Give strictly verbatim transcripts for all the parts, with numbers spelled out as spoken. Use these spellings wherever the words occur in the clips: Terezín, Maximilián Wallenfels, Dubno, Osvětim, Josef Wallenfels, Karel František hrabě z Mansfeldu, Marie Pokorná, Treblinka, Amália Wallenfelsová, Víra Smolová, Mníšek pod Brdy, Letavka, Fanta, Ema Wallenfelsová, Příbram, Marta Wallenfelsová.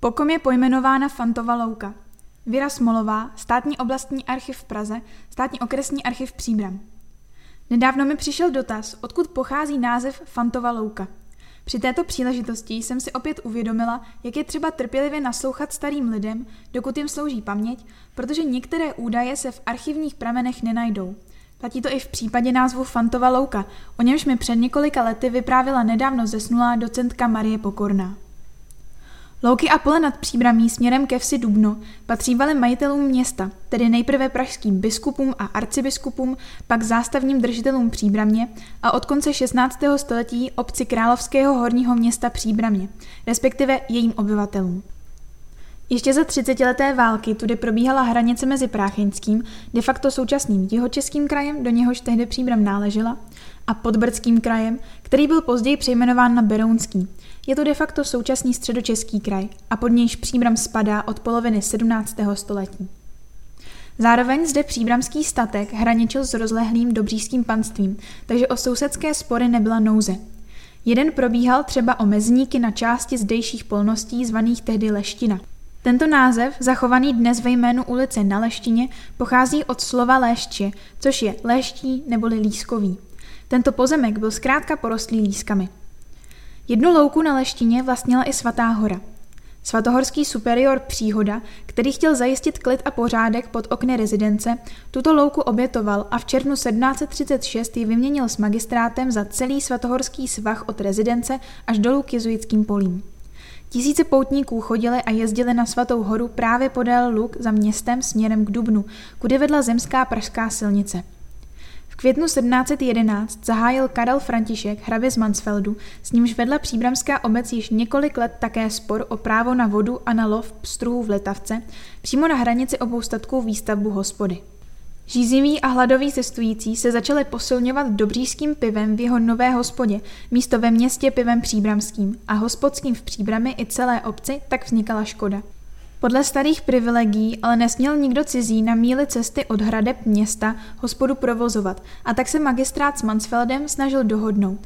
Po kom je pojmenována Fantova louka. Víra Smolová, Státní oblastní archiv v Praze, Státní okresní archiv Příbram. Nedávno mi přišel dotaz, odkud pochází název Fantova louka. Při této příležitosti jsem si opět uvědomila, jak je třeba trpělivě naslouchat starým lidem, dokud jim slouží paměť, protože některé údaje se v archivních pramenech nenajdou. Platí to i v případě názvu Fantova louka, o němž mi před několika lety vyprávěla nedávno zesnulá docentka Marie Pokorná. Louky a pole nad Příbramí směrem ke vsi Dubno patřívaly majitelům města, tedy nejprve pražským biskupům a arcibiskupům, pak zástavním držitelům Příbramě a od konce šestnáctého století obci Královského Horního Města Příbramě, respektive jejím obyvatelům. Ještě za třicetileté války tudy probíhala hranice mezi Prácheňským, de facto současným Jihočeským krajem, do něhož tehdy Příbram náležela, a Podbrdským krajem, který byl později přejmenován na Berounský. Je to de facto současný Středočeský kraj a pod nějž Příbram spadá od poloviny sedmnáctého století. Zároveň zde příbramský statek hraničil s rozlehlým dobříšským panstvím, takže o sousedské spory nebyla nouze. Jeden probíhal třeba o mezníky na části zdejších polností zvaných tehdy Leština. Tento název, zachovaný dnes ve jménu ulice na Leštině, pochází od slova léště, což je léští neboli lískový. Tento pozemek byl zkrátka porostlý lískami. Jednu louku na Leštině vlastnila i Svatá hora. Svatohorský superior Příhoda, který chtěl zajistit klid a pořádek pod okny rezidence, tuto louku obětoval a v červnu sedmnáct třicet šest ji vyměnil s magistrátem za celý svatohorský svah od rezidence až dolů k jezuitským polím. Tisíce poutníků chodili a jezdili na Svatou horu právě podél luk za městem směrem k Dubnu, kudy vedla zemská pražská silnice. V květnu sedmnáct jedenáct zahájil Karel František hrabě z Mansfeldu, s nímž vedla příbramská obec již několik let také spor o právo na vodu a na lov pstruhů v Letavce, přímo na hranici obou statků výstavbu hospody. Žíziví a hladoví cestující se začali posilňovat dobříšským pivem v jeho nové hospodě, místo ve městě pivem příbramským a hospodským v Příbrami i celé obci tak vznikala škoda. Podle starých privilegií ale nesměl nikdo cizí na míli cesty od hradeb města hospodu provozovat a tak se magistrát s Mansfeldem snažil dohodnout.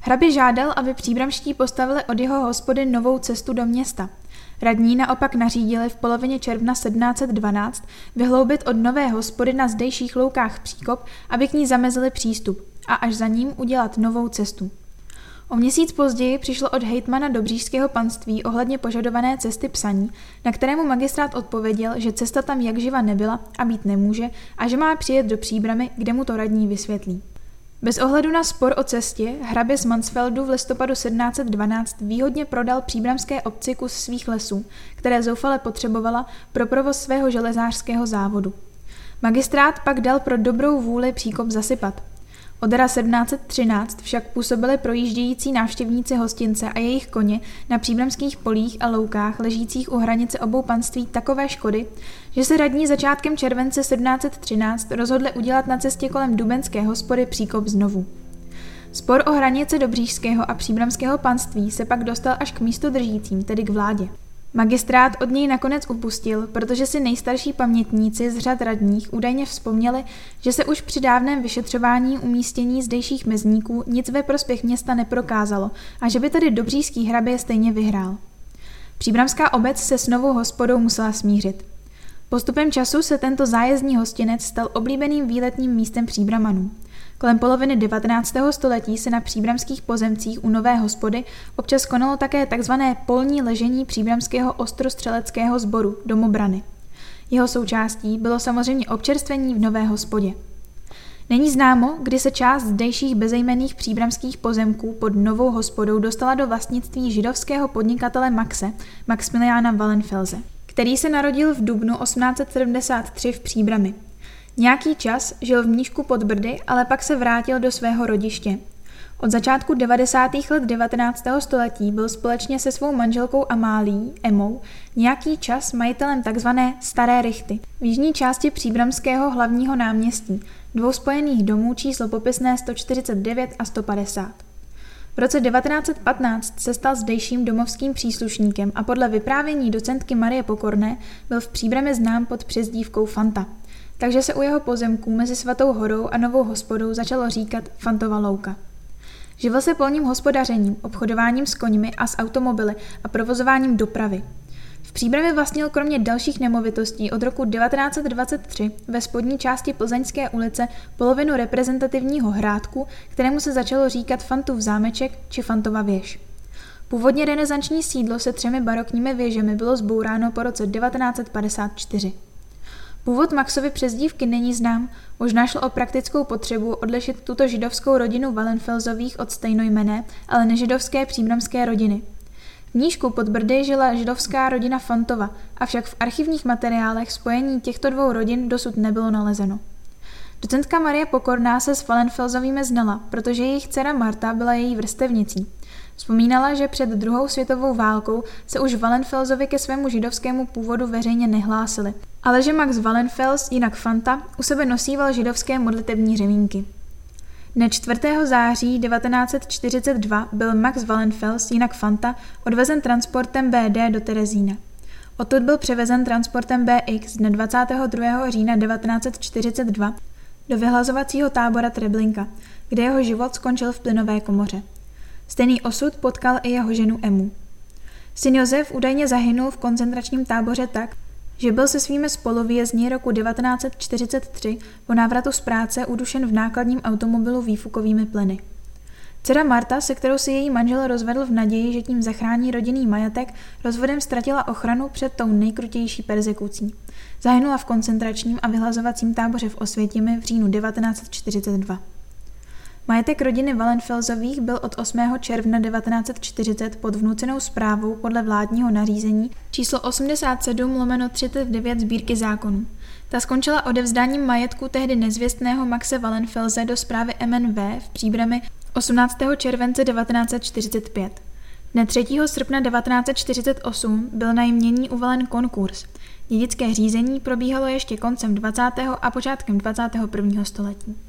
Hrabě žádal, aby příbramští postavili od jeho hospody novou cestu do města. Radní naopak nařídili v polovině června sedmnáct dvanáct vyhloubit od nové hospody na zdejších loukách příkop, aby k ní zamezili přístup a až za ním udělat novou cestu. O měsíc později přišlo od hejtmana dobříšského panství ohledně požadované cesty psaní, na kterému magistrát odpověděl, že cesta tam jakživa nebyla a být nemůže a že má přijet do Příbramy, kde mu to radní vysvětlí. Bez ohledu na spor o cestě hrabě z Mansfeldu v listopadu sedmnáct dvanáct výhodně prodal příbramské obci kus svých lesů, které zoufale potřebovala pro provoz svého železářského závodu. Magistrát pak dal pro dobrou vůli příkop zasypat. Od roku sedmnáct třináct však působili projíždějící návštěvníci hostince a jejich koně na příbramských polích a loukách ležících u hranice obou panství takové škody, že se radní začátkem července sedmnáct třináct rozhodli udělat na cestě kolem dubenské hospody příkop znovu. Spor o hranice dobříšského a příbramského panství se pak dostal až k místodržícím, tedy k vládě. Magistrát od něj nakonec upustil, protože si nejstarší pamětníci z řad radních údajně vzpomněli, že se už při dávném vyšetřování umístění zdejších mezníků nic ve prospěch města neprokázalo a že by tady dobříšský hrabě stejně vyhrál. Příbramská obec se s novou hospodou musela smířit. Postupem času se tento zájezdní hostinec stal oblíbeným výletním místem Příbramanů. Kolem poloviny devatenáctého století se na příbramských pozemcích u nové hospody občas konalo také tzv. Polní ležení příbramského ostrostřeleckého sboru domobrany. Jeho součástí bylo samozřejmě občerstvení v nové hospodě. Není známo, kdy se část zdejších bezejmenných příbramských pozemků pod novou hospodou dostala do vlastnictví židovského podnikatele Maxe, Maximiliána Wallenfelse, který se narodil v dubnu osmnáct sedmdesát tři v Příbrami. Nějaký čas žil v Mníšku pod Brdy, ale pak se vrátil do svého rodiště. Od začátku devadesátých let devatenáctého století byl společně se svou manželkou Amálií, Emou, nějaký čas majitelem tzv. Staré rychty v jižní části příbramského hlavního náměstí, dvou spojených domů číslo popisné sto čtyřicet devět a sto padesát. V roce devatenáct patnáct se stal zdejším domovským příslušníkem a podle vyprávění docentky Marie Pokorné byl v Příbrami znám pod přezdívkou Fanta. Takže se u jeho pozemků mezi Svatou horou a novou hospodou začalo říkat Fantova louka. Živil se polním hospodařením, obchodováním s koňmi a s automobily a provozováním dopravy. V Příbrami vlastnil kromě dalších nemovitostí od roku devatenáct set dvacet tři ve spodní části Plzeňské ulice polovinu reprezentativního hrádku, kterému se začalo říkat Fantův zámeček či Fantova věž. Původně renesanční sídlo se třemi barokními věžemi bylo zbouráno po roce devatenáct set padesát čtyři. Původ Maxovy přezdívky není znám, možná šlo o praktickou potřebu odlišit tuto židovskou rodinu Wallenfelsových od stejnojmenné, ale nežidovské příbramské rodiny. V Nížku pod Brdy žila židovská rodina Fantova, avšak v archivních materiálech spojení těchto dvou rodin dosud nebylo nalezeno. Docentka Marie Pokorná se s Wallenfelsovými znala, protože jejich dcera Marta byla její vrstevnicí. Vzpomínala, že před druhou světovou válkou se už Wallenfelsovi ke svému židovskému původu veřejně nehlásili, ale že Max Wallenfels, jinak Fanta, u sebe nosíval židovské modlitební řemínky. Dne čtvrtého září devatenáct set čtyřicet dva byl Max Wallenfels, jinak Fanta, odvezen transportem bé dé do Terezína. Odtud byl převezen transportem bé iks dne dvacátého druhého října devatenáct set čtyřicet dva do vyhlazovacího tábora Treblinka, kde jeho život skončil v plynové komoře. Stejný osud potkal i jeho ženu Emu. Syn Josef údajně zahynul v koncentračním táboře tak, že byl se svými spoluvězni roku devatenáct set čtyřicet tři po návratu z práce udušen v nákladním automobilu výfukovými plyny. Dcera Marta, se kterou si její manžel rozvedl v naději, že tím zachrání rodinný majetek, rozvodem ztratila ochranu před tou nejkrutější perzekucí. Zahynula v koncentračním a vyhlazovacím táboře v Osvětimi v říjnu devatenáct set čtyřicet dva. Majetek rodiny Wallenfelsových byl od osmého června devatenáct set čtyřicet pod vnucenou zprávou podle vládního nařízení číslo osmdesát sedm lomeno třicet devět sbírky zákonů. Ta skončila odevzdáním majetku tehdy nezvěstného Maxe Wallenfelse do zprávy em en vé v Příbrami osmnáctého července devatenáct set čtyřicet pět. Dne třetího srpna devatenáct set čtyřicet osm byl na jmění uvalen konkurs. Dědické řízení probíhalo ještě koncem dvacátého a počátkem dvacátého prvního století.